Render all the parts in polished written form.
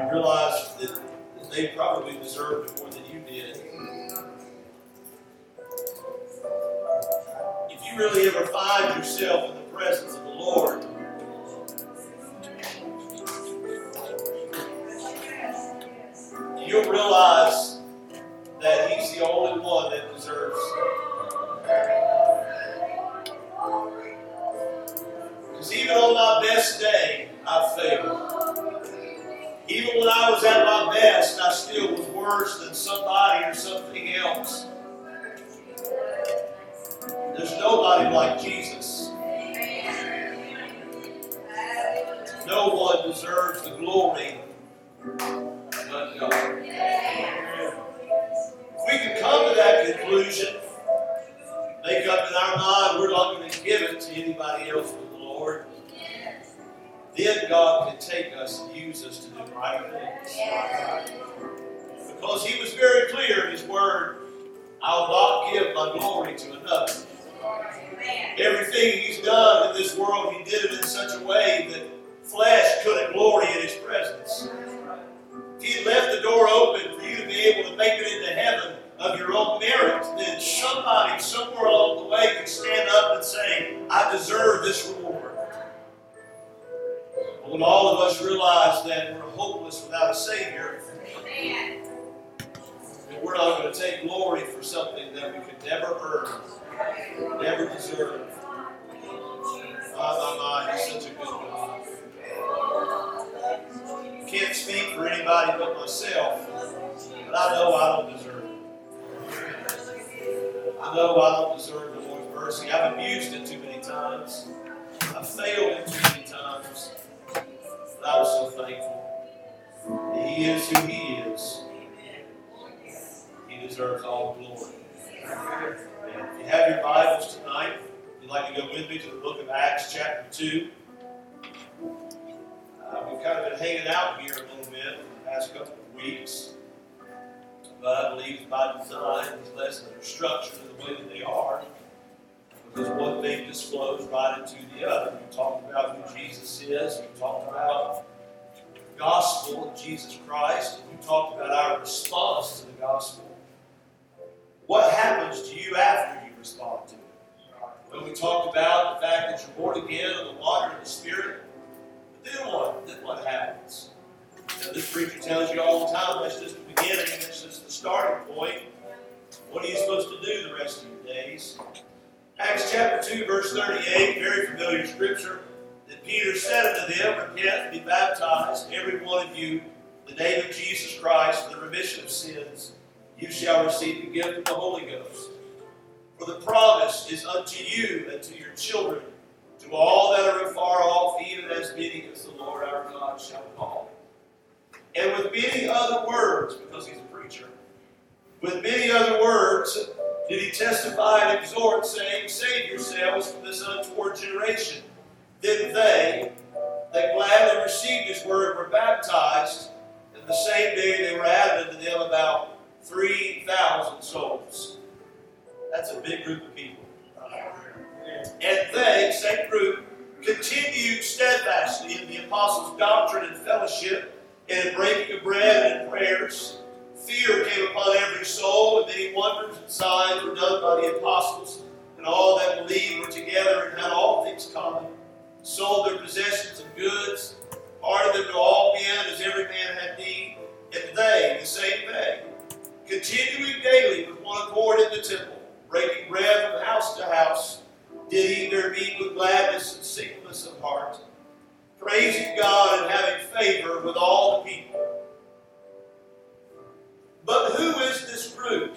you realize that they probably deserved it more than you did. If you really ever find yourself in the presence of the Lord, you'll realize that He's the only one that deserves it. Because even on my best day, I failed. Even when I was at my best, I still was worse than somebody or something else. There's nobody like Jesus. No one deserves the glory but God. If we can come to that conclusion, make up in our mind we're not going to give it to anybody else but the Lord, then God can take us and use us to do right things. Because He was very clear in His Word, I will not give my glory to another. Everything He's done in this world, He did it in such a way that flesh couldn't glory in His presence. He left the door open for you to be able to make it into heaven of your own merit. Then somebody somewhere along the way can stand up and say, I deserve this reward. But when all of us realize that we're hopeless without a Savior, and we're not going to take glory for something that we could never earn, never deserve. My, He's such a good God. Can't speak for anybody but myself, but I know I don't deserve it. I know I don't deserve the Lord's mercy. I've abused it too many times. I've failed it too many times. But I was so thankful that He is who He is. He deserves all glory. If you have your Bibles tonight, if you'd like to go with me to the book of Acts chapter 2. We've kind of been hanging out here a little bit for the past couple of weeks, but I believe it's by design. These lessons are structured in the way that they are, because one thing just flows right into the other. We talked about who Jesus is, we talked about the gospel of Jesus Christ, and we talked about our response to the gospel. What happens to you after you respond to it? When we talked about the fact that you're born again of the water and the Spirit, Then what happens? Now, this preacher tells you all the time, that's just the beginning, that's just the starting point. What are you supposed to do the rest of your days? Acts chapter 2, verse 38, very familiar scripture. Then Peter said unto them, Repent, be baptized, every one of you, in the name of Jesus Christ, for the remission of sins. You shall receive the gift of the Holy Ghost. For the promise is unto you and to your children, to all that are afar off, even as many as the Lord our God shall call. And with many other words, because he's a preacher, with many other words did he testify and exhort, saying, Save yourselves from this untoward generation. Then they that gladly received his word were baptized, and the same day they were added unto them about 3,000 souls. That's a big group of people. And they, same group, continued steadfastly in the apostles' doctrine and fellowship, and in breaking of bread and in prayers. Fear came upon every soul, and many wonders and signs were done by the apostles. And all that believed were together and had all things common, sold their possessions and goods, parted them to all men as every man had need. And they, the same day, continuing daily with one accord in the temple, breaking bread from house to house, did eat their meat with gladness and singleness of heart, praising God and having favor with all the people. But who is this group?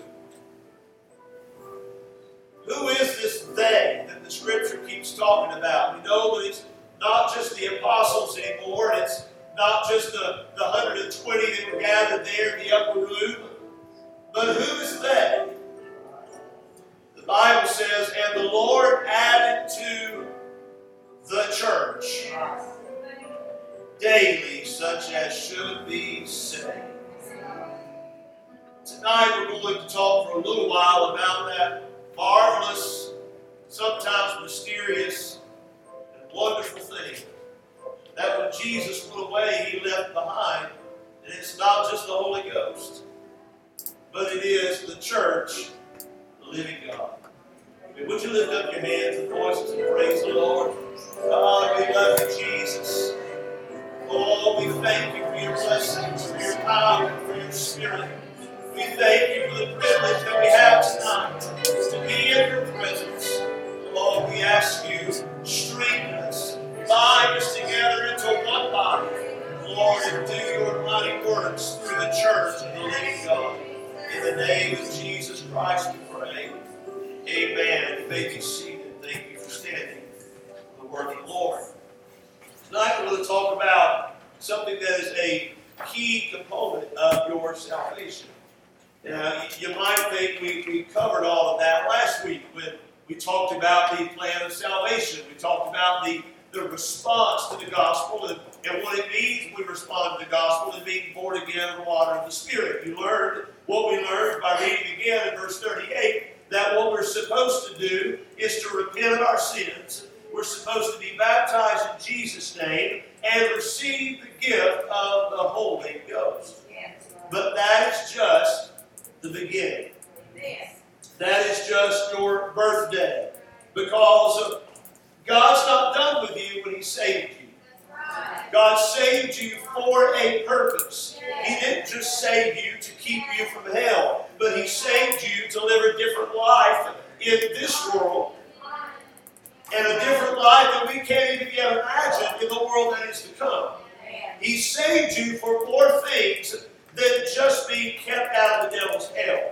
Who is this they that the Scripture keeps talking about? We know that it's not just the apostles anymore, and it's not just the 120 that were gathered there in the upper room, but who is they? The Bible says, and the Lord added to the church daily such as should be saved. Tonight we're going to talk for a little while about that marvelous, sometimes mysterious, and wonderful thing that when Jesus went away, He left behind And it's not just the Holy Ghost, but it is the church, the living God. Would you lift up your hands and voices and praise the Lord? Father, we love you, Jesus. Oh, we thank you for your blessings, for your power, and for your spirit. We thank you for the privilege that we have tonight to be in your presence. Lord, we ask you, strengthen us, bind us together into one body. Lord, and do your mighty works through the church and the living God. In the name of Jesus Christ we pray. Amen. You may be seated. Thank you for standing for the word of the Lord. Tonight we're going to talk about something that is a key component of your salvation. Now, you might think we covered all of that last week when we talked about the plan of salvation. We talked about the response to the gospel and what it means when we respond to the gospel and being born again in the water of the Spirit. You learned what we learned by reading again in verse 38. That what we're supposed to do is to repent of our sins. We're supposed to be baptized in Jesus' name and receive the gift of the Holy Ghost. Yes. But that is just the beginning. Yes. That is just your birthday. Because God's not done with you when He saved you. Right. God saved you for a purpose. Yes. He didn't just save you to keep you from hell, but He saved you to live a different life in this world, and a different life that we can't even yet imagine in the world that is to come. He saved you for more things than just being kept out of the devil's hell.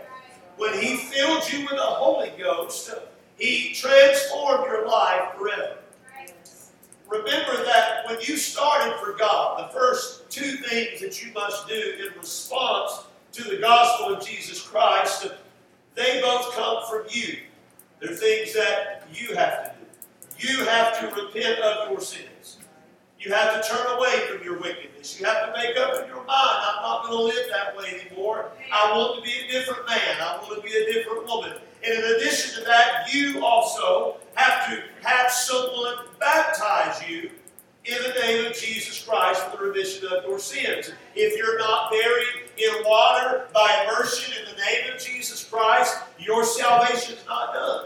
When He filled you with the Holy Ghost, He transformed your life forever. Remember that when you started for God, the first two things that you must do in response to the gospel of Jesus Christ, they both come from you. They're things that you have to do. You have to repent of your sins. You have to turn away from your wickedness. You have to make up in your mind, I'm not going to live that way anymore. I want to be a different man. I want to be a different woman. And in addition to that, you also have to have someone baptize you in the name of Jesus Christ for the remission of your sins. If you're not buried in water by immersion in the name of Jesus Christ, your salvation is not done.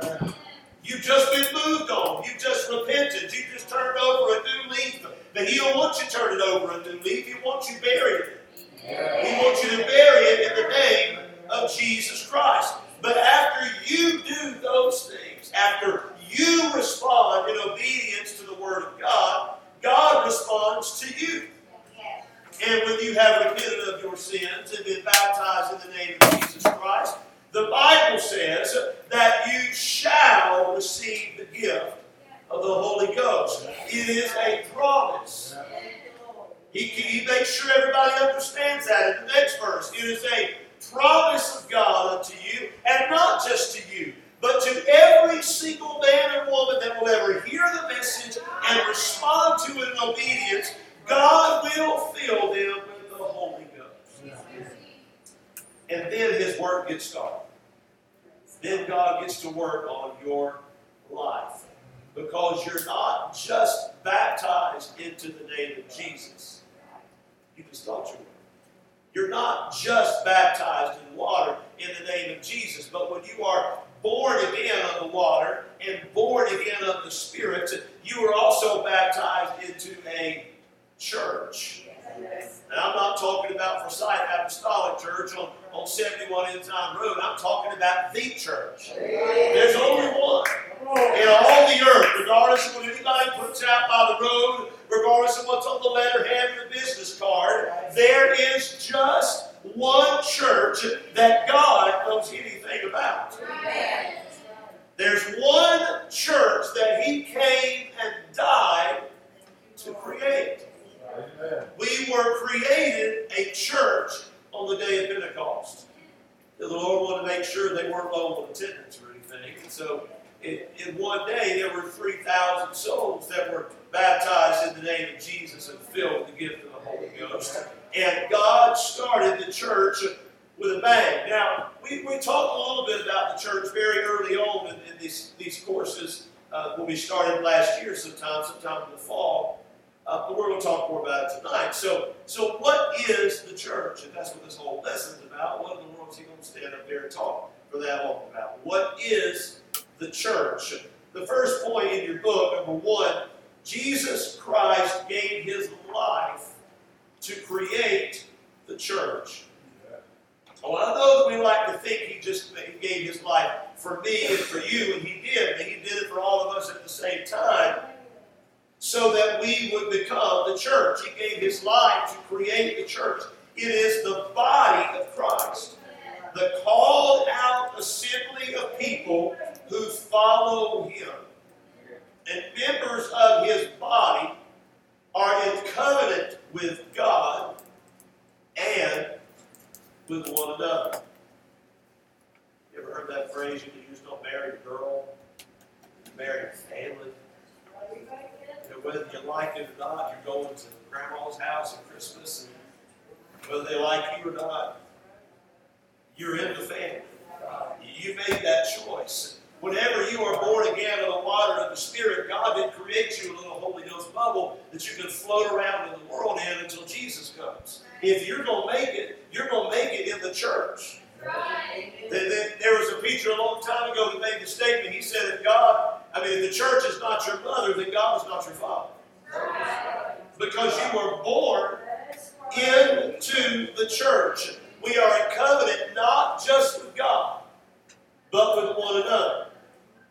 That's right. You've just been moved on. You've just repented. You've just turned over a new leaf. But He don't want you turning over a new leaf. He wants you buried. Yeah. He wants you to bury it in the name of Jesus Christ. But after you do those things, after you respond in obedience to the Word of God, God responds to you. And when you have repented of your sins and been baptized in the name of Jesus Christ, the Bible says that you shall receive the gift of the Holy Ghost. It is a promise. He makes sure everybody understands that in the next verse. It is a promise of God unto you, and not just to you, but to every single man and woman that will ever hear the message and respond to it in obedience. God will fill them with the Holy Ghost. And then His work gets started. Then God gets to work on your life. Because you're not just baptized into the name of Jesus. You just thought you were. You're not just baptized in water in the name of Jesus. But when you are born again of the water and born again of the Spirit, you are also baptized into a church. And I'm not talking about Forsyth Apostolic Church on 71 Enzyme Road. I'm talking about the church. There's only one in all the earth, regardless of what anybody puts out by the road, regardless of what's on the letterhead of the business card. There is just one church that God knows anything about. There's one church that He came and died to create. We were created a church on the day of Pentecost. The Lord wanted to make sure they weren't low on attendance or anything. And so in one day, there were 3,000 souls that were baptized in the name of Jesus and filled with the gift of the Holy Ghost. And God started the church with a bang. Now, we talked a little bit about the church very early on in these courses when we started last year sometime in the fall. But we're going to talk more about it tonight. So what is the church? And that's what this whole lesson is about. What in the world is he going to stand up there and talk for that long about? What is the church? The first point in your book, number one, Jesus Christ gave his life to create the church. Well, I know that we like to think he gave his life for me and for you, and he did. And he did it for all of us at the same time, so that we would become the church. He gave his life to create the church. It is the body of Christ, the called out assembly of people who follow him. And members of his body are in covenant with God and with one another. You ever heard that phrase, you just don't marry a girl, you marry a family? And whether you like it or not, you're going to grandma's house at Christmas, and whether they like you or not, you're in the family. You made that choice. Whenever you are born again in the water of the Spirit, God didn't create you a little Holy Ghost bubble that you can float around in the world in until Jesus comes. If you're going to make it, you're going to make it in the church. Right. There was a preacher a long time ago that made the statement. He said, if the church is not your mother, then God is not your father. Right. Because you were born into the church. We are in covenant not just with God, but with one another.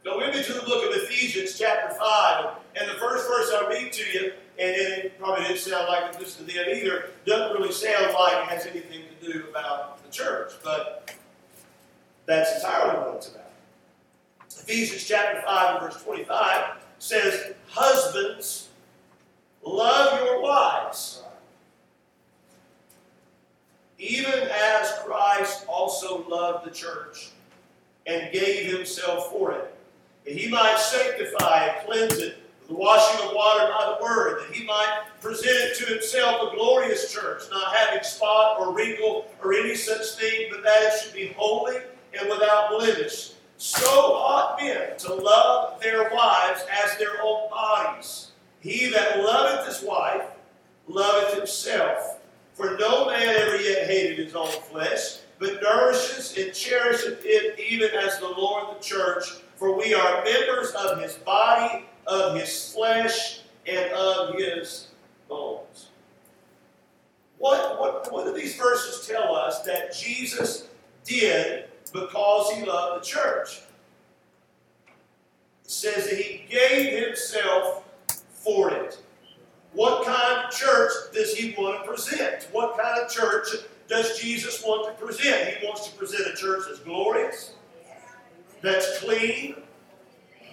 Now we've been to the book of Ephesians chapter 5, and the first verse I read to you, and it probably didn't sound like this to them either, doesn't really sound like it has anything to do about the church, but that's entirely what it's about. Ephesians chapter 5 and verse 25 says, "Husbands, love your wives, even as Christ also loved the church and gave himself for it, that he might sanctify and cleanse it with the washing of water by the word, that he might present it to himself a glorious church, not having spot or wrinkle or any such thing, but that it should be holy and without blemish. So ought men to love their wives as their own bodies. He that loveth his wife loveth himself. For no man ever yet hated his own flesh, but nourishes and cherisheth it, even as the Lord of the church. For we are members of his body, of his flesh, and of his bones." What do these verses tell us that Jesus did because he loved the church? It says that he gave himself for it. What kind of church does he want to present? What kind of church does Jesus want to present? He wants to present a church that's glorious, that's clean,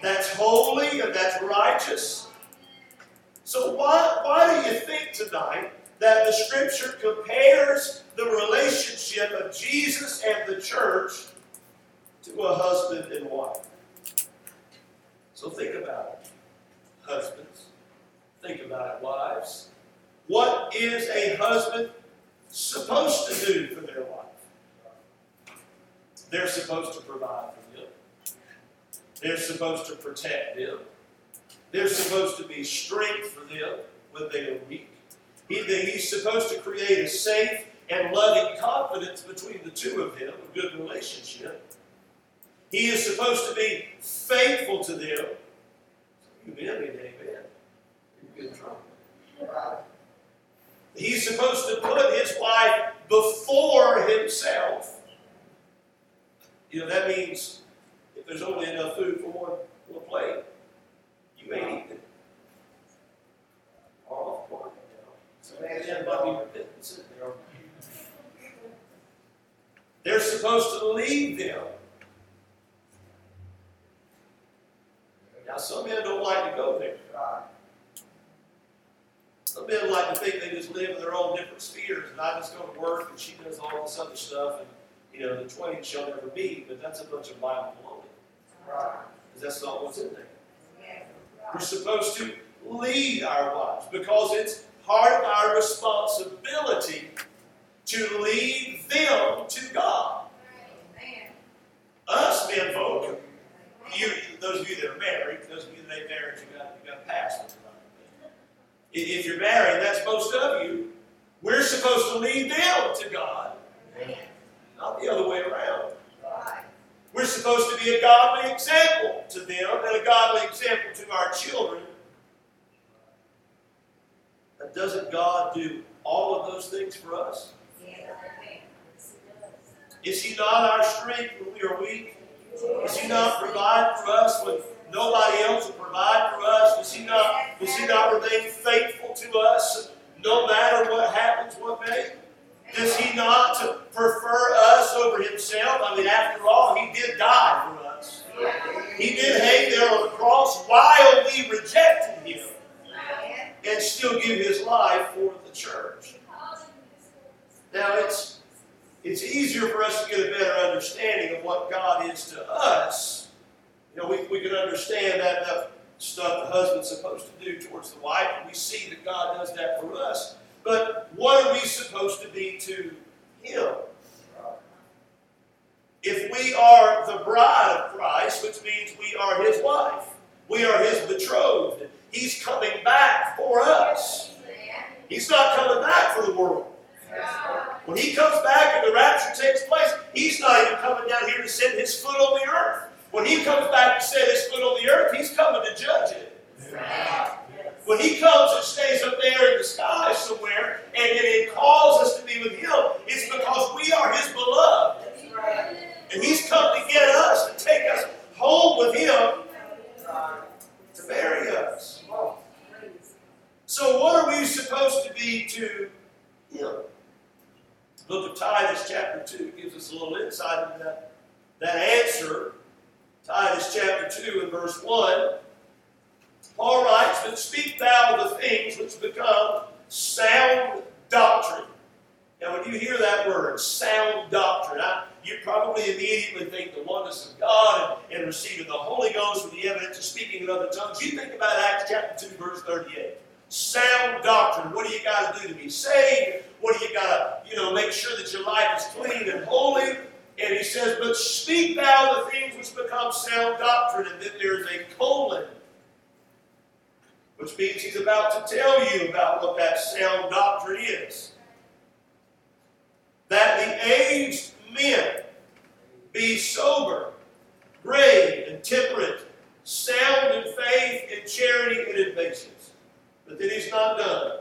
that's holy, and that's righteous. So why do you think tonight that the Scripture compares the relationship of Jesus and the church to a husband and wife? So think about it, husbands. Think about it, wives. What is a husband supposed to do for their wife? They're supposed to provide for them. They're supposed to protect them. They're supposed to be strength for them when they are weak. He's supposed to create a safe and loving confidence between the two of them, a good relationship. He is supposed to be faithful to them. Amen. You're in trouble. He's supposed to put his wife before himself. That means if there's only enough food for one plate, you ain't eating it. All off the party now. Somebody's in Bobby sitting there. They're supposed to lead them. Now, some men don't like to go there. Some men like to think they just live in their own different spheres, and I just go to work, and she does all this other stuff, and the twain shall never be. But that's a bunch of Bible baloney, right? Because that's not what's in there. Yeah. We're supposed to lead our wives because it's part of our responsibility to lead them to God. Right. Us men folk, those of you that are married, those of you that ain't married, you got past it. If you're We're supposed to lead them to God, not the other way around. We're supposed to be a godly example to them and a godly example to our children. But doesn't God do all of those things for us? Is He not our strength when we are weak? Does He not provide for us when nobody else will provide for us? Does He not remain faithful to us no matter what happens one day? Does He not prefer us over Himself? I mean, after all, He did die for us. He did hang there on the cross while we rejected Him and still give His life for the church. Now, it's easier for us to get a better understanding of what God is to us. You know, we can understand that stuff the husband's supposed to do towards the wife, and we see that God does that for us. But what are we supposed to be to Him? If we are the bride of Christ, which means we are His wife, we are His betrothed, He's coming back for us. He's not coming back for the world. When He comes back and the rapture takes place, He's not even coming down here to set His foot on the earth. When He comes back to set His foot on the earth, He's coming to judge it. When He comes and stays up there in the sky somewhere, and it calls us to be with Him, it's because we are His beloved. And He's come to get us, to take us home with Him, to marry us. So what are we supposed to be to Him? The book of Titus chapter 2 gives us a little insight into that answer. Titus chapter 2 and verse 1. Paul writes, "But speak thou of the things which become sound doctrine." Now when you hear that word, sound doctrine, you probably immediately think the oneness of God and receiving the Holy Ghost with the evidence of speaking in other tongues. You think about Acts chapter 2 verse 38. Sound doctrine. What do you got to do to be saved? What do you got to, make sure that your life is clean and holy? And he says, "But speak thou the things which become sound doctrine." And then there is a colon, which means he's about to tell you about what that sound doctrine is. "That the aged men be sober, grave, and temperate, sound in faith, in charity, and in patience." But then he's not done.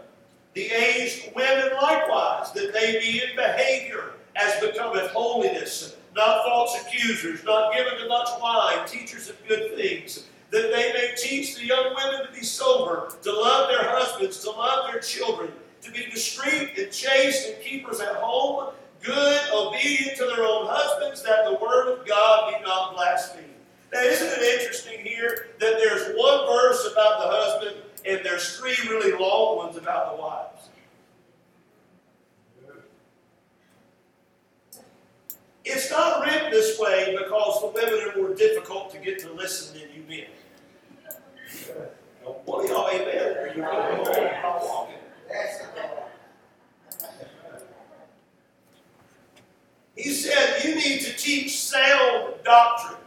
"The aged women likewise, that they be in behavior as becometh holiness, not false accusers, not given to much wine, teachers of good things, that they may teach the young women to be sober, to love their husbands, to love their children, to be discreet and chaste and keepers at home, good, obedient to their own husbands, that the word of God be not blasphemed." Now, isn't it interesting here that there's one verse about the husband and there's three really long ones about the wives? It's not written this way because the women are more difficult to get to listen than you men. What do y'all amen? You know, he said you need to teach sound doctrine.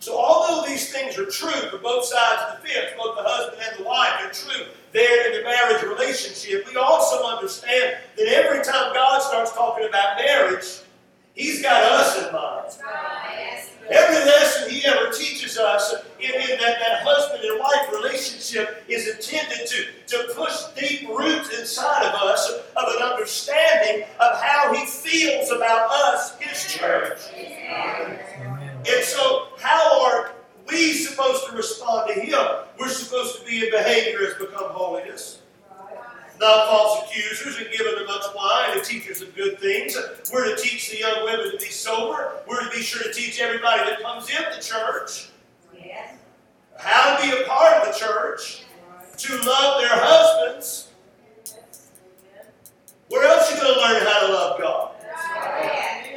So although these things are true for both sides of the fence, both the husband and the wife are true there in the marriage relationship, we also understand that every time God starts talking about marriage, He's got us in mind. Every lesson He ever teaches us in that husband and wife relationship is intended to push deep roots inside of us of an understanding of how He feels about us, His church. And so how are we supposed to respond to Him? We're supposed to be in behavior as become holiness, not false accusers, and given to much wine, and teachers of good things. We're to teach the young women to be sober. We're to be sure to teach everybody that comes in the church how to be a part of the church, to love their husbands. Where else are you going to learn how to love God?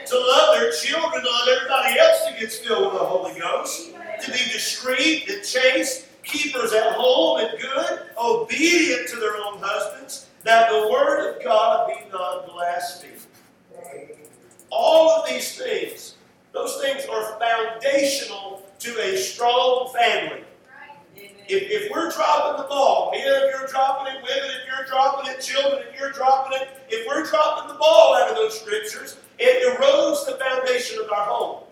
To love their children, to love everybody else that gets filled with the Holy Ghost, to be discreet and chaste, keepers at home and good, obedient to their own husbands, that the word of God be not blasphemed. All of these things, those things are foundational to a strong family. If we're dropping the ball, men if you're dropping it, women if you're dropping it, children if you're dropping it, if we're dropping the ball out of those scriptures, it erodes the foundation of our home.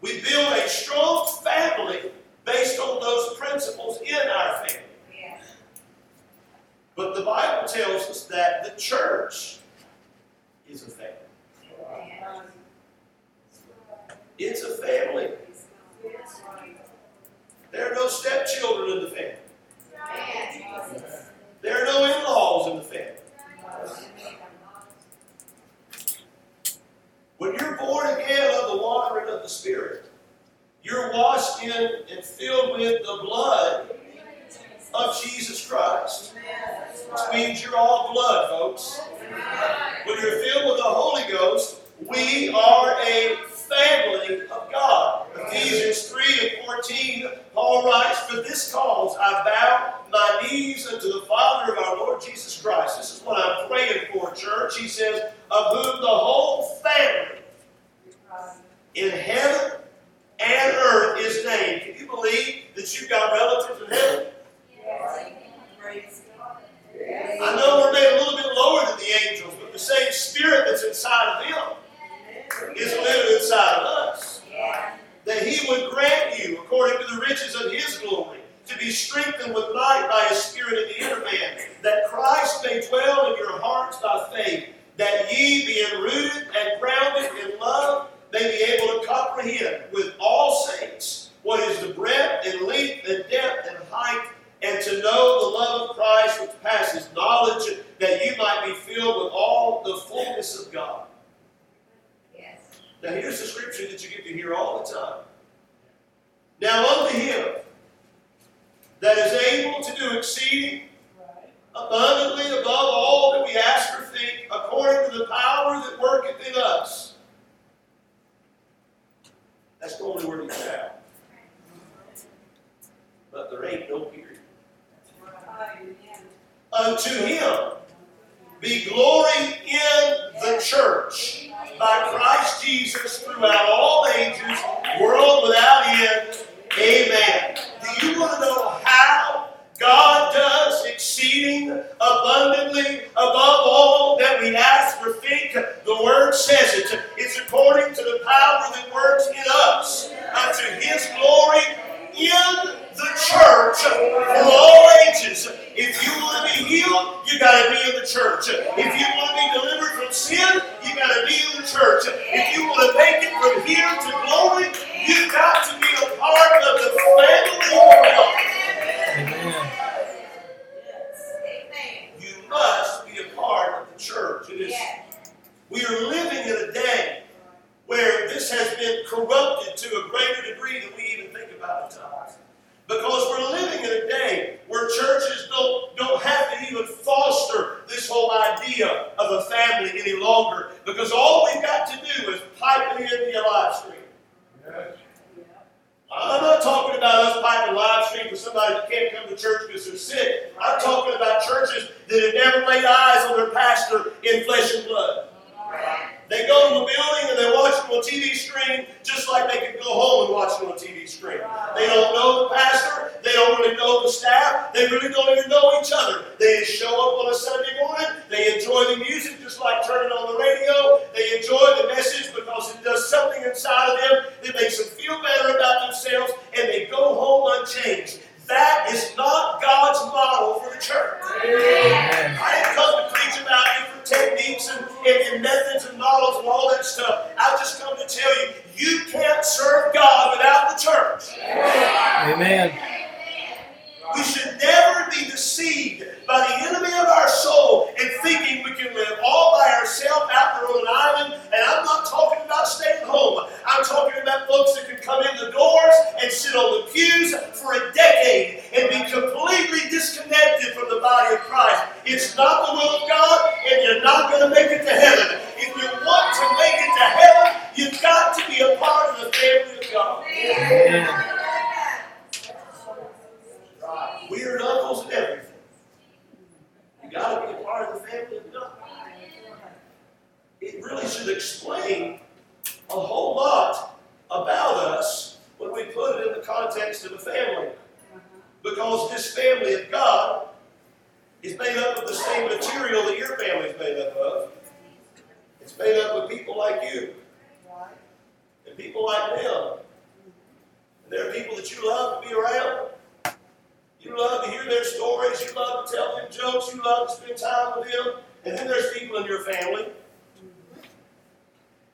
We build a strong family based on those principles in our family. But the Bible tells us that the church is a family. It's a family. There are no stepchildren in the family. There are no in-laws in the family. When you're born again of the water and of the Spirit, you're washed in and filled with the blood of Jesus Christ. Which means you're all blood, folks. When you're filled with the Holy Ghost, we are a family of God. Ephesians 3:14, Paul writes, "For this cause I bow my knees unto the Father of our Lord Jesus Christ." This is what I'm praying for, church. He says, "Of whom the whole family in heaven and earth is named." Can you believe that you've got relatives in heaven? I know we're made a little bit lower than the angels, but the same spirit that's inside of them is living inside of us. That he would grant you, according to the riches of his glory, to be strengthened with might by his spirit in the inner man, that Christ may dwell in your hearts by faith, that ye, being rooted and grounded in love, may be able to comprehend with all saints what is the breadth and length and depth and height, and to know the love of Christ which passes knowledge, that you might be filled with all the fullness of God. Yes. Now here's the scripture that you get to hear all the time. Now unto him that is able to do exceeding abundantly above all that we ask or think, according to the power that worketh in us. That's the only word you have. But there ain't no period. Unto him be glory in the church by Christ Jesus throughout all ages, world without end. Amen. Do you want to know how God does exceeding abundantly above all that we ask or think? The word says it. It's according to the power that works in us. Unto his glory in the church for all ages. If you want to be healed, you got to be in the church. If you want to be delivered from sin, you got to be in the church. If you want to make it from here to glory, you've got to be a part of the family of God. You must be a part of the church. We are living in a day where this has been corrupted to a greater degree than we even think about at times. Because we're living in a day where churches don't have to even foster this whole idea of a family any longer. Because all we've got to do is pipe it into your live stream. Yes. I'm not talking about us piping live stream for somebody that can't come to church because they're sick. I'm talking about churches that have never laid eyes on their pastor in flesh and blood. They go to a building and they watch it on a TV screen just like they can go home and watch it on a TV screen. They don't know the pastor. They don't really know the staff. They really don't even know each other. They just show up on a Sunday morning. They enjoy the music just like turning on the radio. They enjoy the message because it does something inside of them that makes them feel better about themselves, and they go home unchanged. That is not God's model for the church. Amen. I didn't come to preach about different techniques and methods and models and all that stuff. I've just come to tell you, you can't serve God without the church. Amen. We should never be deceived by the enemy of our soul and thinking we can live all by ourselves out there on an island. And I'm not talking about staying home. I'm talking about folks that can come in the doors and sit on the pews for a decade and be completely disconnected from the body of Christ. It's not the will of God, and you're not going to make it to heaven. If you want to make it to heaven, you've got to be a part of the family of God. Amen. We are uncles and everything. You got to be a part of the family of God. It really should explain a whole lot about us when we put it in the context of the family. this family of God is made up of the same material that your family is made up of. It's made up of people like you and people like them. And there are people that you love to be around. You love to hear their stories. You love to tell them jokes. You love to spend time with them. And then there's people in your family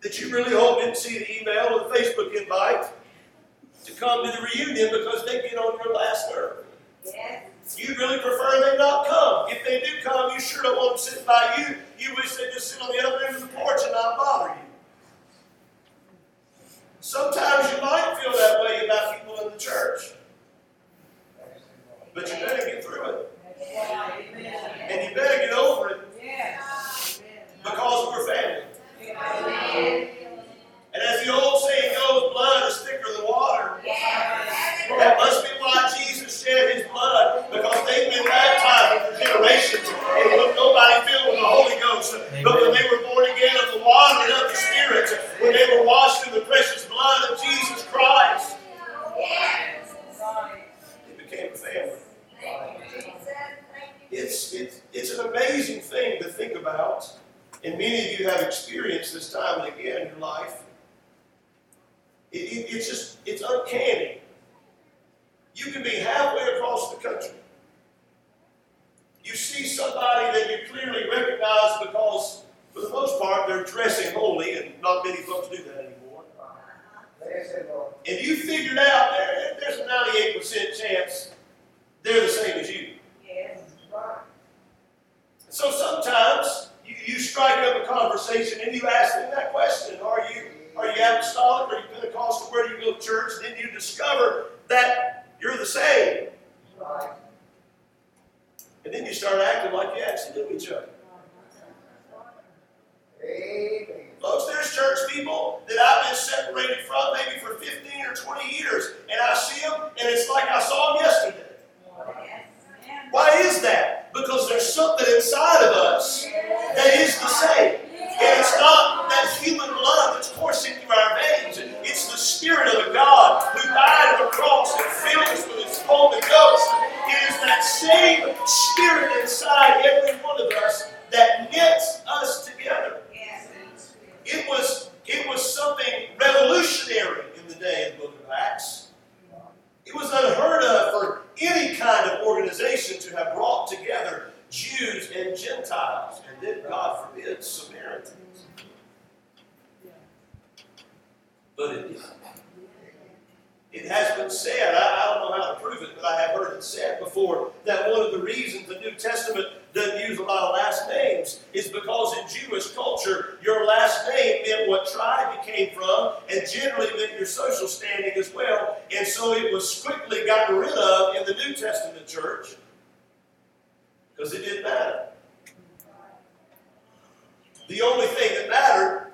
that you really hope didn't see the email or the Facebook invite to come to the reunion because they get on your last nerve. Yeah. You really prefer they not come. If they do come, you sure don't want them sitting by you. You wish they'd just sit on the other end of the porch and not bother you. Sometimes you might feel that way about people in the church. But you better get through it. And you better get over it. Because we're family. And as the old saying goes, blood is thicker than water. That must be why Jesus shed his blood, because they've been baptized for generations and nobody filled with the Holy Ghost. But when they were born again of the water and of the Spirit, when they were washed in the precious blood of Jesus Christ, they became a family. It's an amazing thing to think about. And many of you have experienced this time and again in your life. It's uncanny. You can be halfway across the country. You see somebody that you clearly recognize because, for the most part, they're dressing holy, and not many folks do that anymore. And you figured out there's a 98% chance they're the same as you. So sometimes you strike up a conversation and you ask them that question. Are you apostolic? Are you Pentecostal? Where do you go to church? And then you discover that you're the same. Right. And then you start acting like you actually knew each other. Amen. Folks, there's church people that I've been separated from maybe for 15 or 20 years. And I see them and it's like I saw them yesterday. Why is that? Because there's something inside of us that is the same. And it's not that human blood that's coursing through our veins. It's the Spirit of the God who died on the cross and filled us with His Holy Ghost. It is that same Spirit inside every one of us that knits us together. It was something revolutionary in the day of the book of Acts. It was unheard of for any kind of organization to have brought together Jews and Gentiles, and then, God forbid, Samaritans. But it did. It has been said, I don't know how to prove it, but I have heard it said before, that one of the reasons the New Testament doesn't use a lot of last names is because in Jewish culture, your last name meant what tribe you came from, and generally meant your social standing as well. And so it was quickly gotten rid of in the New Testament church, because it didn't matter. The only thing that mattered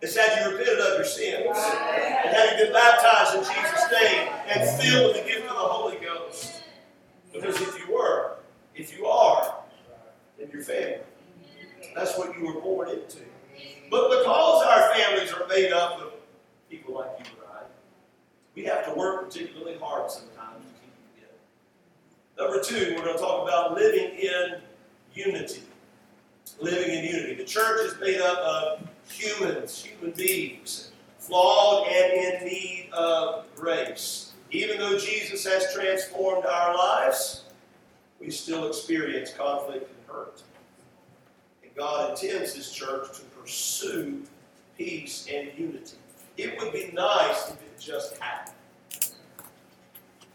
is had you repented of your sins, and had you been baptized in Jesus' name, and filled with the gift of the Holy Ghost. Because if you are, then you're family. That's what you were born into. But because our families are made up of people like you and I, we have to work particularly hard sometimes to keep you together. Number two, we're going to talk about living in unity. Living in unity. The church is made up of human beings, flawed and in need of grace. Even though Jesus has transformed our lives, we still experience conflict and hurt. And God intends His church to pursue peace and unity. It would be nice if it just happened.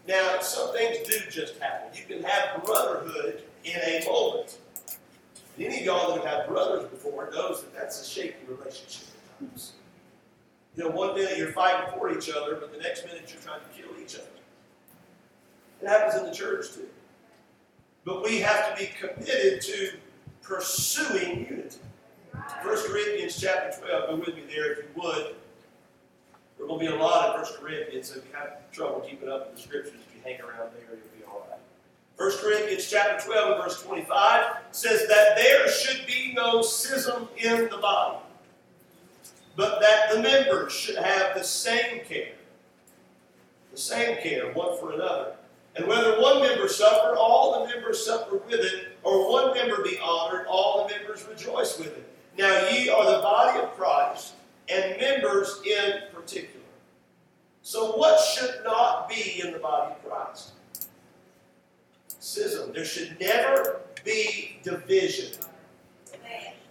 Now, some things do just happen. You can have brotherhood in a moment. Any of y'all that have had brothers before knows that that's a shaky relationship at times. You know, one minute you're fighting for each other, but the next minute you're trying to kill each other. It happens in the church too. But we have to be committed to pursuing unity. 1 Corinthians chapter 12, go with me there if you would. There will be a lot of 1 Corinthians, so if you have trouble keeping up with the scriptures, if you hang around there, you'll be all right. 1 Corinthians chapter 12 and verse 25 says that there should be no schism in the body, but that the members should have the same care one for another, And whether one member suffer, all the members suffer with it, or one member be honored, all the members rejoice with it. Now ye are the body of Christ, and members in particular. So what should not be in the body of Christ? Schism. There should never be division.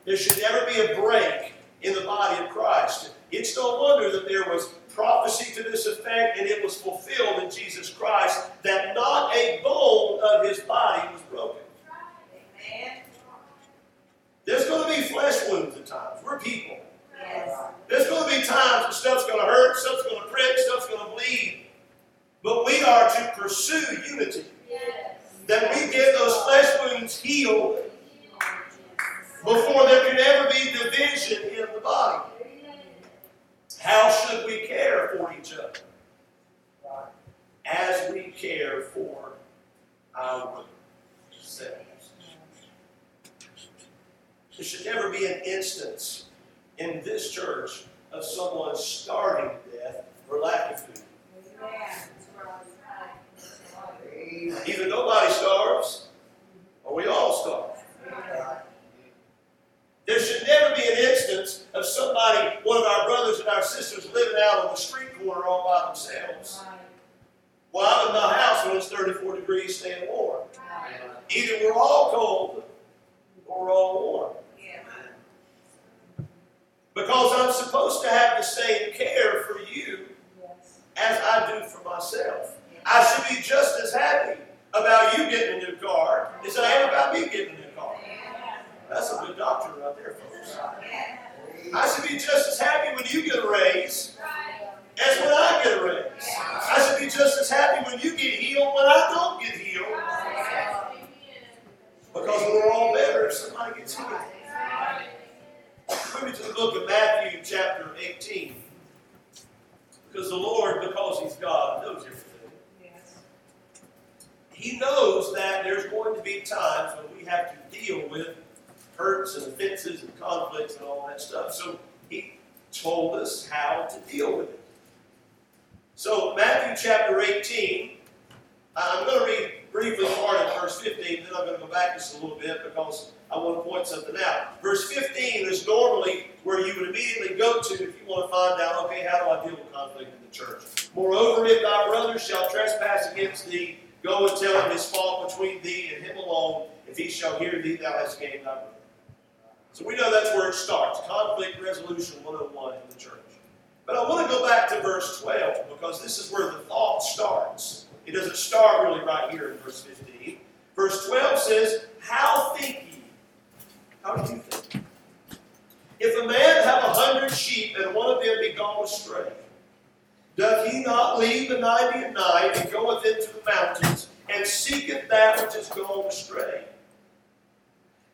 There should never be a break in the body of Christ. It's no wonder that there was prophecy to this effect, and it was fulfilled in Jesus Christ, that not a bone of his body was broken. Amen. There's going to be flesh wounds at times. We're people. Yes. There's going to be times when stuff's going to hurt, stuff's going to prick, stuff's going to bleed. But we are to pursue unity. Yes. That we get those flesh wounds healed before there can ever be division in the body. How should we care for each other? As we care for ourselves. There should never be an instance in this church of someone starving to death for lack of food. Either nobody starves, or we all starve. There should never be an instance of somebody, one of our brothers and our sisters, living out on the street corner all by themselves. Right. Well, I'm in my house when it's 34 degrees, staying warm. Right. Either we're all cold or we're all warm. Yeah. Because I'm supposed to have the same care for you as I do for myself. Yeah. I should be just as happy about you getting a new car as I am about me getting a new car. That's a good doctrine right there, folks. I should be just as happy when you get a raise as when I get a raise. I should be just as happy when you get healed when I don't get healed. Because we're all better if somebody gets healed. Move to the book of Matthew, chapter 18. Because the Lord, because he's God, knows everything. He knows that there's going to be times when we have to deal with hurts and offenses and conflicts and all that stuff. So he told us how to deal with it. So Matthew chapter 18, I'm going to read briefly part of verse 15, then I'm going to go back just a little bit because I want to point something out. Verse 15 is normally where you would immediately go to if you want to find out, okay, how do I deal with conflict in the church? Moreover, if thy brother shall trespass against thee, go and tell him his fault between thee and him alone. If he shall hear thee, thou hast gained thy brother. So we know that's where it starts. Conflict resolution 101 in the church. But I want to go back to verse 12 because this is where the thought starts. It doesn't start really right here in verse 15. Verse 12 says, how think ye? How do you think? If a man have 100 sheep and one of them be gone astray, doth he not leave the 99 and goeth into the mountains and seeketh that which is gone astray?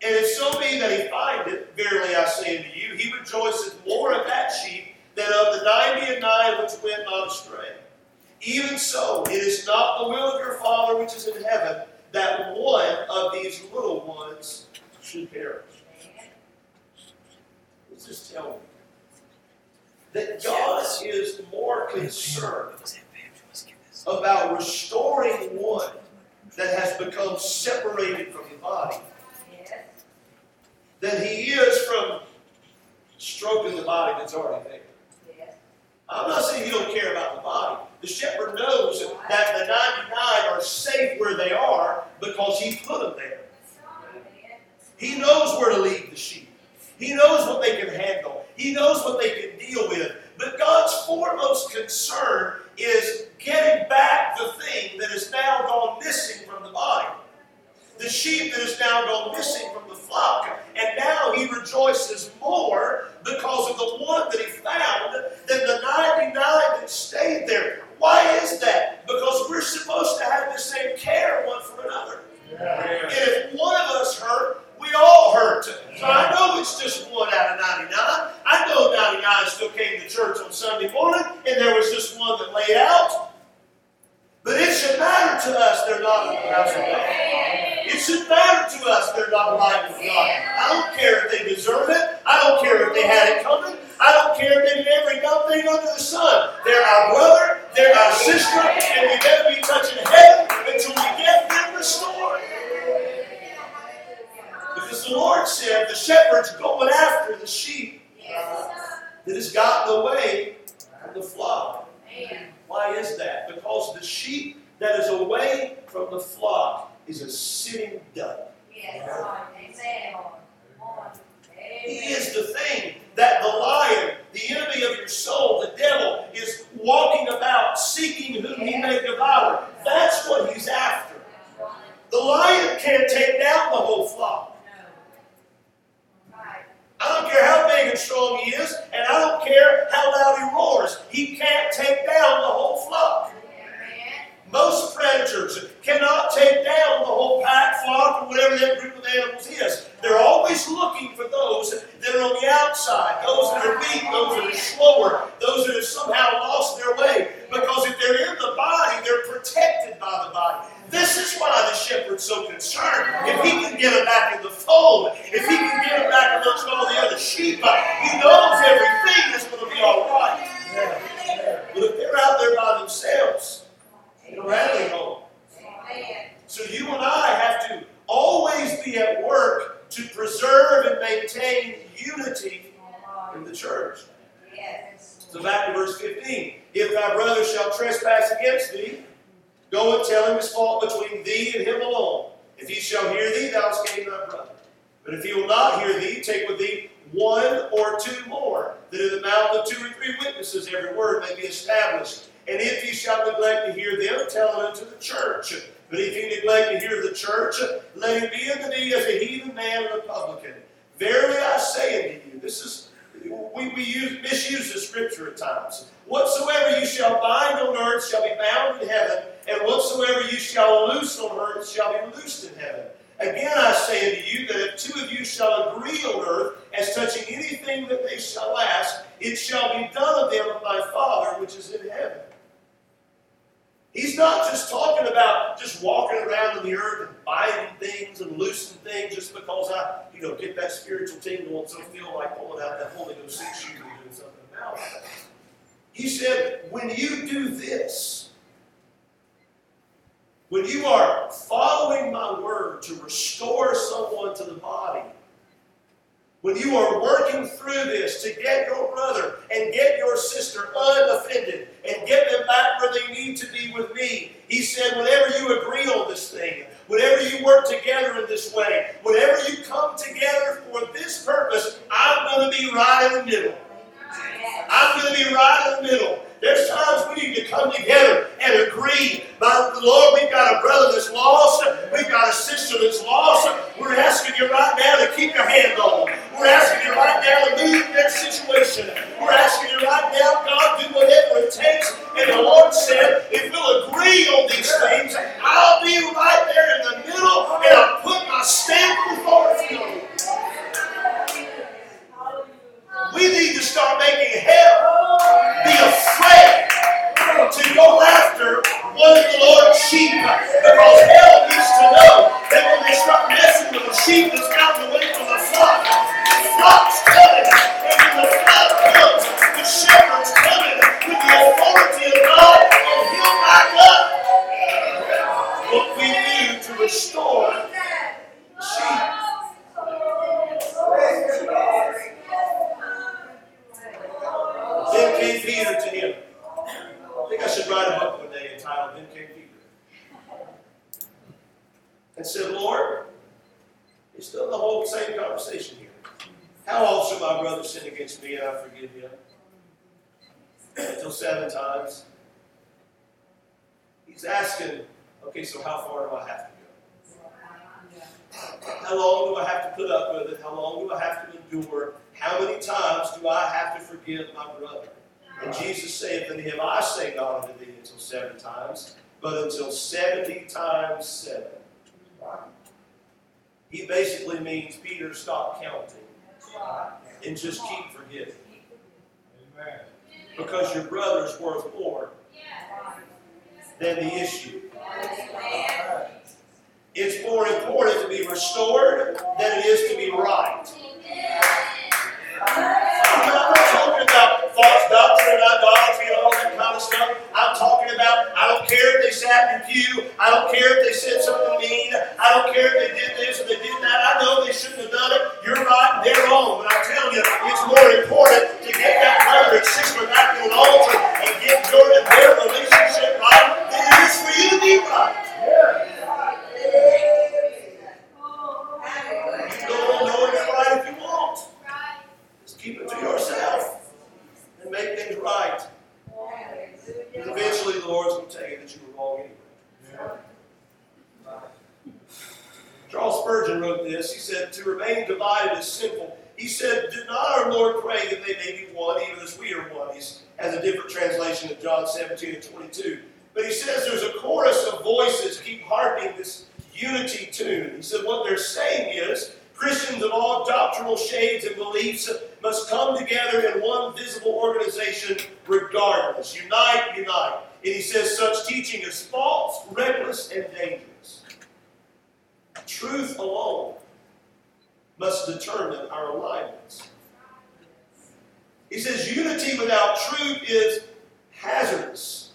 And if so be that he find it, verily I say unto you, he rejoiceth more of that sheep than of the 99 which went not astray. Even so, it is not the will of your Father which is in heaven that one of these little ones should perish. What's this telling me? That God is more concerned about restoring one that has become separated from the body than he is from stroking the body that's already there. Yeah. I'm not saying he don't care about the body. The shepherd knows that the 99 are safe where they are because he put them there. He knows where to lead the sheep. He knows what they can handle. He knows what they can deal with. But God's foremost concern is getting back the thing that has now gone missing from the body. The sheep that has now gone missing from the flock, and now he rejoices more because of the one that he found than the 99 that stayed there. Why is that? Because we're supposed to have the same care one for another. Yeah. And if one of us hurt, we all hurt. So I know it's just one out of 99. I know 99 still came to church on Sunday morning, and there was just one that laid out. But it should matter to us they're not in the house of God. It should matter to us they're not alive with God. I don't care if they deserve it. I don't care if they had it coming. I don't care if they did every dumb thing under the sun. They're our brother. They're our sister. And we better be touching heaven until church going after the sheep that has gotten away from the flock. Why is that? Because the sheep that is away from the flock is a sitting duck. He is the thing that the lion, the enemy of your soul, the devil, is walking about seeking whom he may devour. That's what he's after. The lion can't take down the whole flock. I don't care how big and strong he is, and I don't care how loud he roars. He can't take down the whole flock. Most predators cannot take down the whole pack, flock, or whatever that group of animals is. They're always looking for those that are on the outside, those that are weak, those that are slower, those that have somehow lost their way. Because if they're in the body, they're protected by the body. This is why the shepherd's so concerned. If he can get them back in the fold, if he can get them back amongst all the other sheep, he knows everything is going to be all right. But if they're out there by themselves, so you and I have to always be at work to preserve and maintain unity in the church. So back to verse 15. If thy brother shall trespass against thee, go and tell him his fault between thee and him alone. If he shall hear thee, thou hast gained thy brother. But if he will not hear thee, take with thee one or two more, that in the mouth of two or three witnesses every word may be established. And if he shall neglect to hear them, tell it unto the church. But if he neglect to hear the church, let him be unto thee as a heathen man and a publican. Verily I say unto you, this is we misuse the scripture at times. Whatsoever you shall bind on earth shall be bound in heaven, and whatsoever you shall loose on earth shall be loosed in heaven. Again I say unto you, that if two of you shall agree on earth as touching anything that they shall ask, it shall be done of them of my Father which is in heaven. He's not just talking about just walking around in the earth and binding things and loosening things just because I, get that spiritual tingle and so feel like pulling out that Holy Ghost issue and doing something about it. He said, when you do this, when you are following my word to restore someone to the body, when you are working through this to get your brother and get your sister unoffended and get them back where they need to be with me, he said, whenever you agree on this thing, whenever you work together in this way, whenever you come together for this purpose, I'm going to be right in the middle. I'm going to be right in the middle. There's times we need to come together and agree. By the Lord, we've got a brother that's lost. We've got a sister that's lost. We're asking you right now to keep your hand on them. We're asking you right now to leave that situation. We're asking you right now, God, do whatever it takes. And the Lord said, if we'll agree on these things, I'll be right there in the middle, and I'll put my stamp before you. We need to start making hell be afraid to go after one of the Lord's sheep, because hell needs to know that when they start messing with the sheep that's gotten away from the flock, the flock's coming, and when the flock comes, the shepherd's coming with the authority of God, and he'll back up what we need to restore the sheep. Then came Peter to him. I think I should write a book one day entitled, Then Came Peter. And said, Lord, it's still the whole same conversation here. How often shall my brother sin against me and I forgive him? Until 7 times. He's asking, okay, so how far do I have to go? How long do I have to put up with it? How long do I have to endure? How many times do I have to forgive my brother? And Jesus saith unto him, I say not unto thee until 7 times, but until 70 times 7. He basically means Peter, stop counting and just keep forgiving. Because your brother's worth more than the issue. It's more important to be restored than it is to be right. I'm not talking about false doctrine, idolatry, and all that kind of stuff. I'm talking about, I don't care if they sat in the pew. I don't care if they said something mean. I don't care if they did this or they did that. I know they shouldn't have done it. You're right and they're wrong. He said, "Do not our Lord pray that they may be one, even as we are one." He has a different translation of John 17:22. But he says there's a chorus of voices keep harping this unity tune. He said what they're saying is Christians of all doctrinal shades and beliefs must come together in one visible organization regardless. Unite, unite. And he says such teaching is false, reckless, and dangerous. Truth alone must determine our alignments. He says unity without truth is hazardous.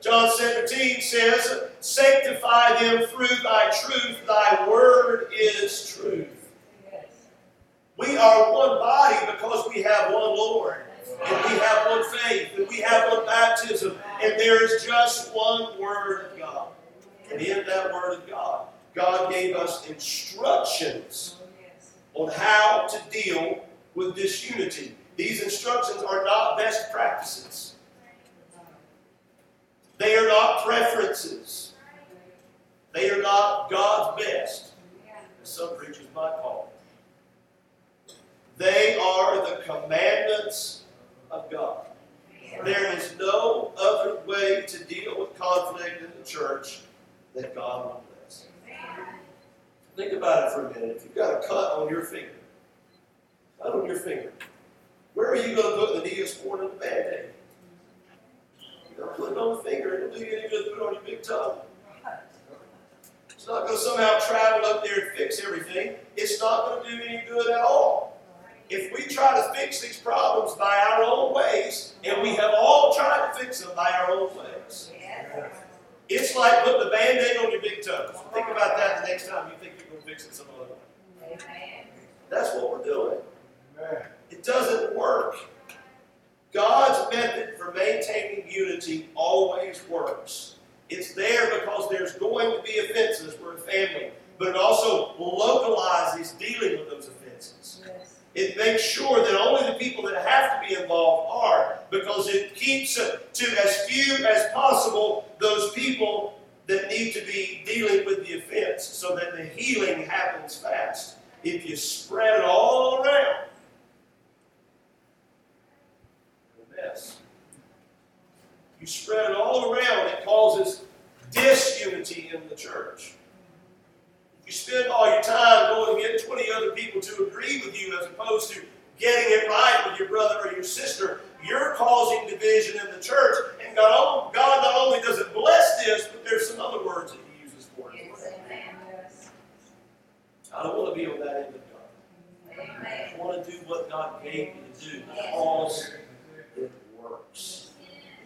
John 17 says, "Sanctify them through thy truth, thy word is truth." Yes. We are one body because we have one Lord, and we have one faith, and we have one baptism, and there is just one word of God. And in that word of God, God gave us instructions on how to deal with disunity. These instructions are not best practices. They are not preferences. They are not God's best, as some preachers might call it. They are the commandments of God. There is no other way to deal with conflict in the church that God will bless. Think about it for a minute. If you've got a cut on your finger, where are you going to put the needle's cord and the band-aid? You're going to put it on the finger, and it'll do you any good to put it on your big toe. It's not going to somehow travel up there and fix everything. It's not going to do any good at all. If we try to fix these problems by our own ways, and we have all tried to fix them by our own ways, it's like putting a band-aid on your big toe. Think about that the next time you think you're going to fix it some other way. That's what we're doing. It doesn't work. God's method for maintaining unity always works. It's there because there's going to be offenses. We're a family. But it also localizes dealing with those offenses. Yes. It makes sure that only the people that have to be involved are, because it keeps to as few as possible those people that need to be dealing with the offense so that the healing happens fast. If you spread it all around, you spread it all around, it causes disunity in the church. You spend all your time going to get 20 other people to agree with you as opposed to getting it right with your brother or your sister. You're causing division in the church. And God not only doesn't bless this, but there's some other words that he uses for it. I don't want to be on that end of God. I want to do what God gave me to do because it works.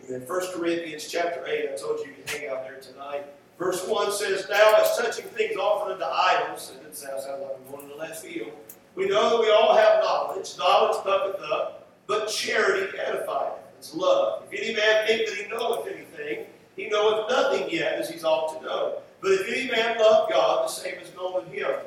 In 1 Corinthians chapter 8, I told you to hang out there tonight. Verse 1 says, "Now as touching things offered unto idols," and it sounds like I'm going to the left field, "we know that we all have knowledge. Knowledge puffeth up, but charity edifieth." It's love. "If any man think that he knoweth anything, he knoweth nothing yet, as he's ought to know. But if any man love God, the same is knowing him.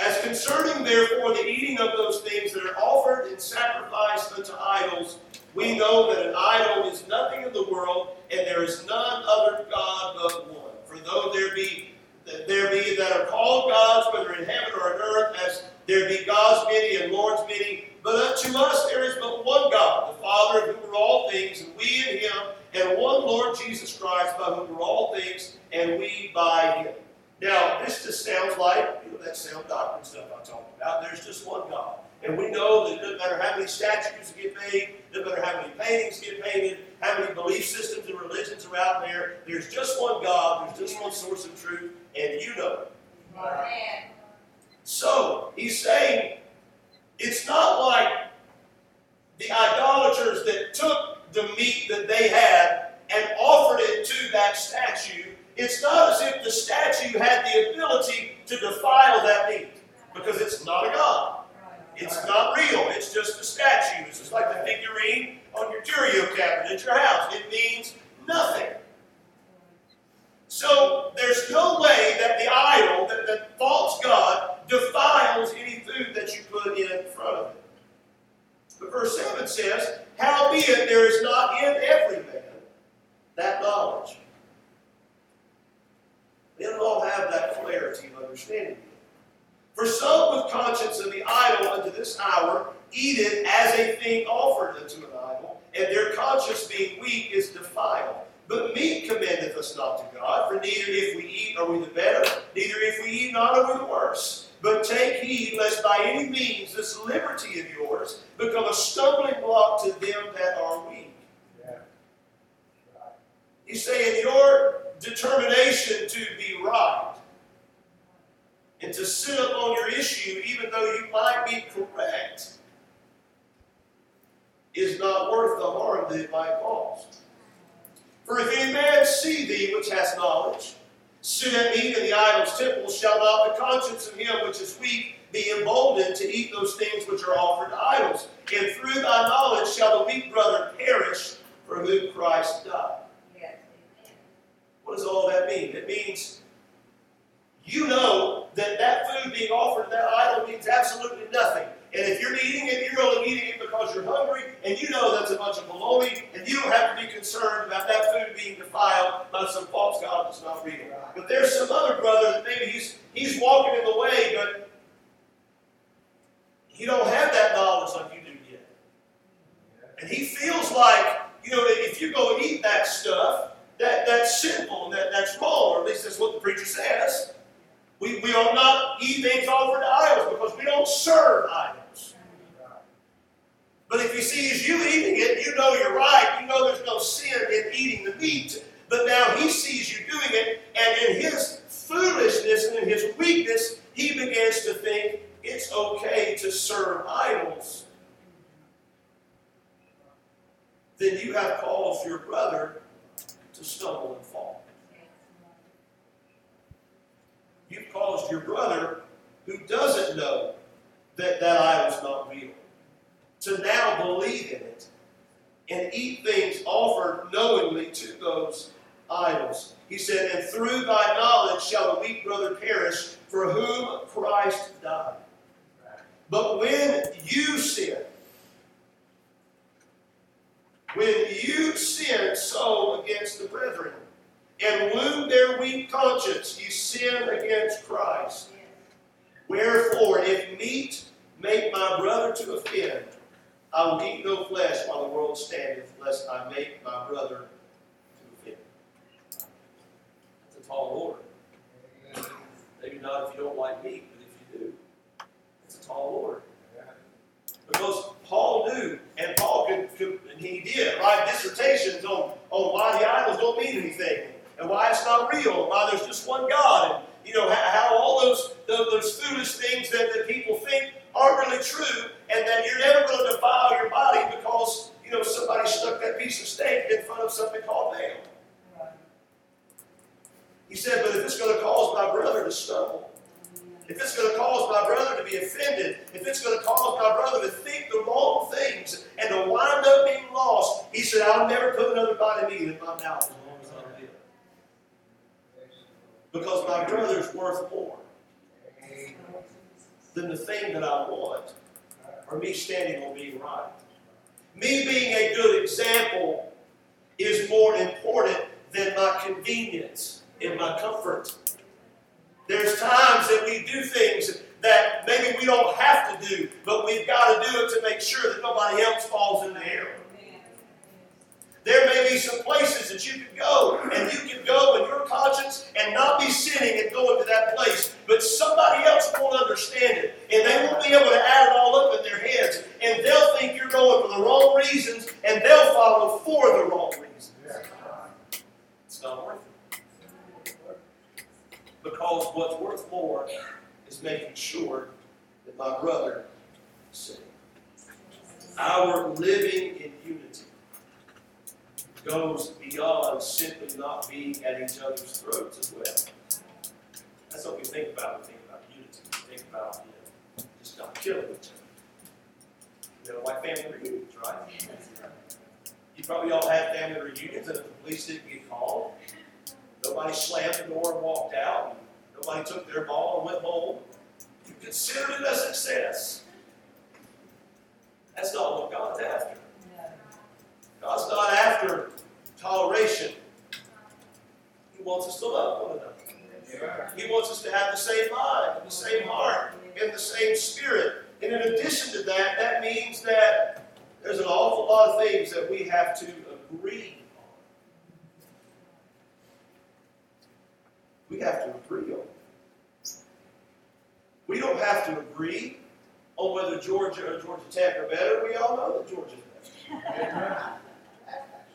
As concerning, therefore, the eating of those things that are offered and sacrificed unto idols, we know that an idol is nothing in the world, and there is none other God but one. For though there be that are called gods, whether in heaven or in earth, as there be gods many and lords many, but unto us there is but one God, the Father, of whom are all things, and we in him, and one Lord Jesus Christ, by whom are all things, and we by him." Now, this just sounds like, that sound doctrine stuff I'm talking about. There's just one God. And we know that no matter how many statues get made, no matter how many paintings get painted, how many belief systems and religions are out there, there's just one God, there's just one source of truth, and you know it. Amen. So, he's saying, it's not like the idolaters that took the meat that they had and offered it to that statue. It's not as if the statue had the ability to defile that meat, because it's not a god. It's not real. It's just a statue. It's just like the figurine on your curio cabinet at your house. It means nothing. So there's no way that the idol, that the false god, defiles any food that you put in front of it. But verse 7 says, "Howbeit there is not in every man that knowledge." They don't all have that clarity of understanding. For some with conscience of the idol unto this hour eat it as a thing offered unto an idol, and their conscience being weak is defiled. But meat commendeth us not to God, for neither if we eat are we the better, neither if we eat not are we the worse. But take heed, lest by any means this liberty of yours become a stumbling block to them that are weak. Yeah. Right. He's saying your determination to be right and to sit up on your issue, even though you might be correct, is not worth the harm that it might cause. For if any man see thee which hath knowledge, sit at meat in the idol's temple, shall not the conscience of him which is weak be emboldened to eat those things which are offered to idols? And through thy knowledge shall the weak brother perish for whom Christ died. Yes. What does all that mean? It means you know that that food being offered to that idol means absolutely nothing. And if you're eating it, you're only eating it because you're hungry, and you know that's a bunch of baloney, and you don't have to be concerned about that food being defiled by some false god that's not real. But there's some other brother that maybe he's walking in the way, but he don't have that knowledge like you do yet. And he feels like, you know, if you go and eat that stuff, that's sinful, and that's wrong, or at least that's what the preacher says. We ought not eat things offered to idols because we don't serve idols. But if he sees you eating it, you know you're right. You know there's no sin in eating the meat. But now he sees you doing it, and in his foolishness and in his weakness, he begins to think it's okay to serve idols. Then you have caused your brother to stumble and fall. You've caused your brother, who doesn't know that that idol's not real, to now believe in it and eat things offered knowingly to those idols. He said, and through thy knowledge shall the weak brother perish for whom Christ died. But when you sin, so against the brethren, and wound their weak conscience, you sin against Christ. Wherefore, if meat make my brother to offend, I will eat no flesh while the world standeth, lest I make my brother to offend. That's a tall order. Maybe not if you don't like meat, but if you do, it's a tall order. Because Paul knew, and Paul could and he did write dissertations on why the idols don't mean anything, and why it's not real, and why there's just one God, and you know how all those foolish things that people think aren't really true, and that you're never going to defile your body because you know somebody stuck that piece of steak in front of something called Baal. He said, but if it's going to cause my brother to stumble, if it's going to cause my brother to be offended, if it's going to cause my brother to think the wrong things and to wind up being lost, he said, I'll never put another bite of meat in my mouth as long as I live. Because my brother's worth more than the thing that I want or me standing on being right. Me being a good example is more important than my convenience and my comfort. There's times that we do things that maybe we don't have to do, but we've got to do it to make sure that nobody else falls in the error. There may be some places that you can go, and you can go in your conscience and not be sinning and go into that place, but somebody else won't understand it, and they won't be able to add it all up in their heads, and they'll think you're going for the wrong reasons, and they'll follow for the wrong reasons. It's not worth it. Because what's worth more is making sure that my brother is saved. Our living in unity goes beyond simply not being at each other's throats as well. That's what we think about when we think about unity. We think about just not killing each other. You know, like family reunions, right? You probably all had family reunions, and if the police didn't get called, nobody slammed the door and walked out. Nobody took their ball and went home. You considered it a success. That's not what God's after. God's not after toleration. He wants us to love one another. He wants us to have the same mind, the same heart. addition to that, that means that there's an awful lot of things that we have to agree on. We have to agree on. We don't have to agree on whether Georgia or Georgia Tech are better. We all know that Georgia's better.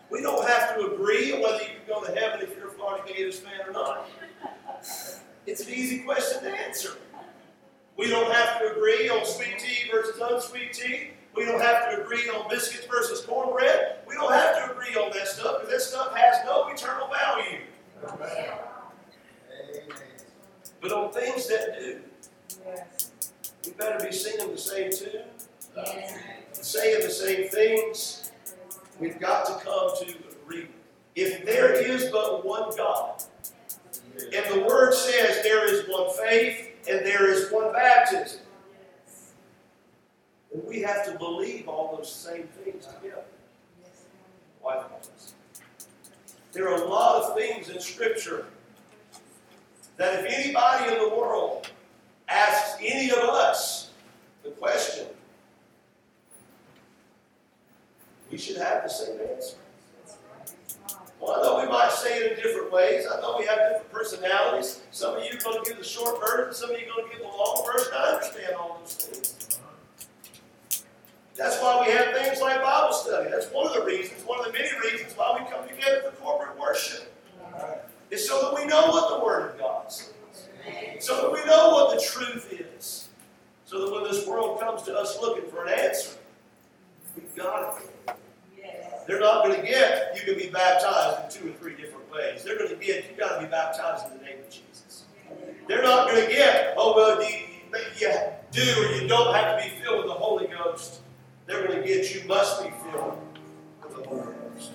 We don't have to agree on whether you can go to heaven if you're a Florida Gators fan or not. It's an easy question to answer. We don't have to agree on sweet tea versus unsweet tea. We don't have to agree on biscuits versus cornbread. We don't have to agree on that stuff, because that stuff has no eternal value. Amen. But on things that do, we better be singing the same tune, saying the same things. We've got to come to agreement. If there is but one God, and the Word says there is one faith and there is one baptism, and we have to believe all those same things together. Why? There are a lot of things in Scripture that if anybody in the world asks any of us the question, we should have the same answer. Well, I know we might say it in different ways. I know we have different personalities. Some of you are going to give the short version. Some of you are going to give the long version. I understand all those things. That's why we have things like Bible study. That's one of the reasons, one of the many reasons why we come together for corporate worship. It's so that we know what the Word of God says. So that we know what the truth is. So that when this world comes to us looking for an answer, we've got it. They're not going to get, you can be baptized in 2 or 3 different ways. They're going to get, you've got to be baptized in the name of Jesus. They're not going to get, oh, well, you do or you don't have to be filled with the Holy Ghost. They're going to get, you must be filled with the Holy Ghost.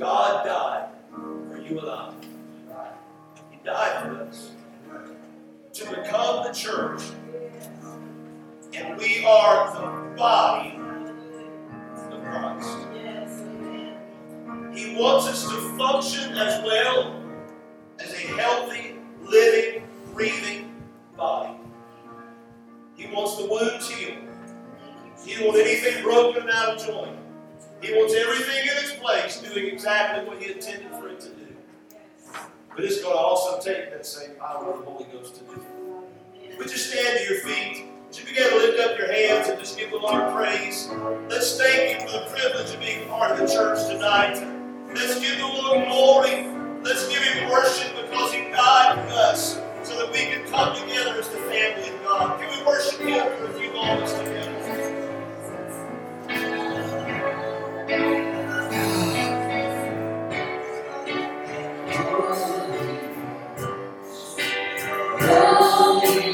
God died for you and I. He died for us to become the church. And we are the body of Christ. He wants us to function as well as a healthy, living, breathing body. He wants the wounds healed. He don't want anything broken and out of joint. He wants everything in its place, doing exactly what He intended for it to do. But it's going to also take that same power of the Holy Ghost to do it. Would you stand to your feet? Would you begin to lift up your hands and just give the Lord praise? Let's thank Him for the privilege of being part of the church tonight. Let's give the Lord glory. Let's give Him worship because He died for us so that we can come together as the family of God. Can we worship Him for a few moments together? Oh,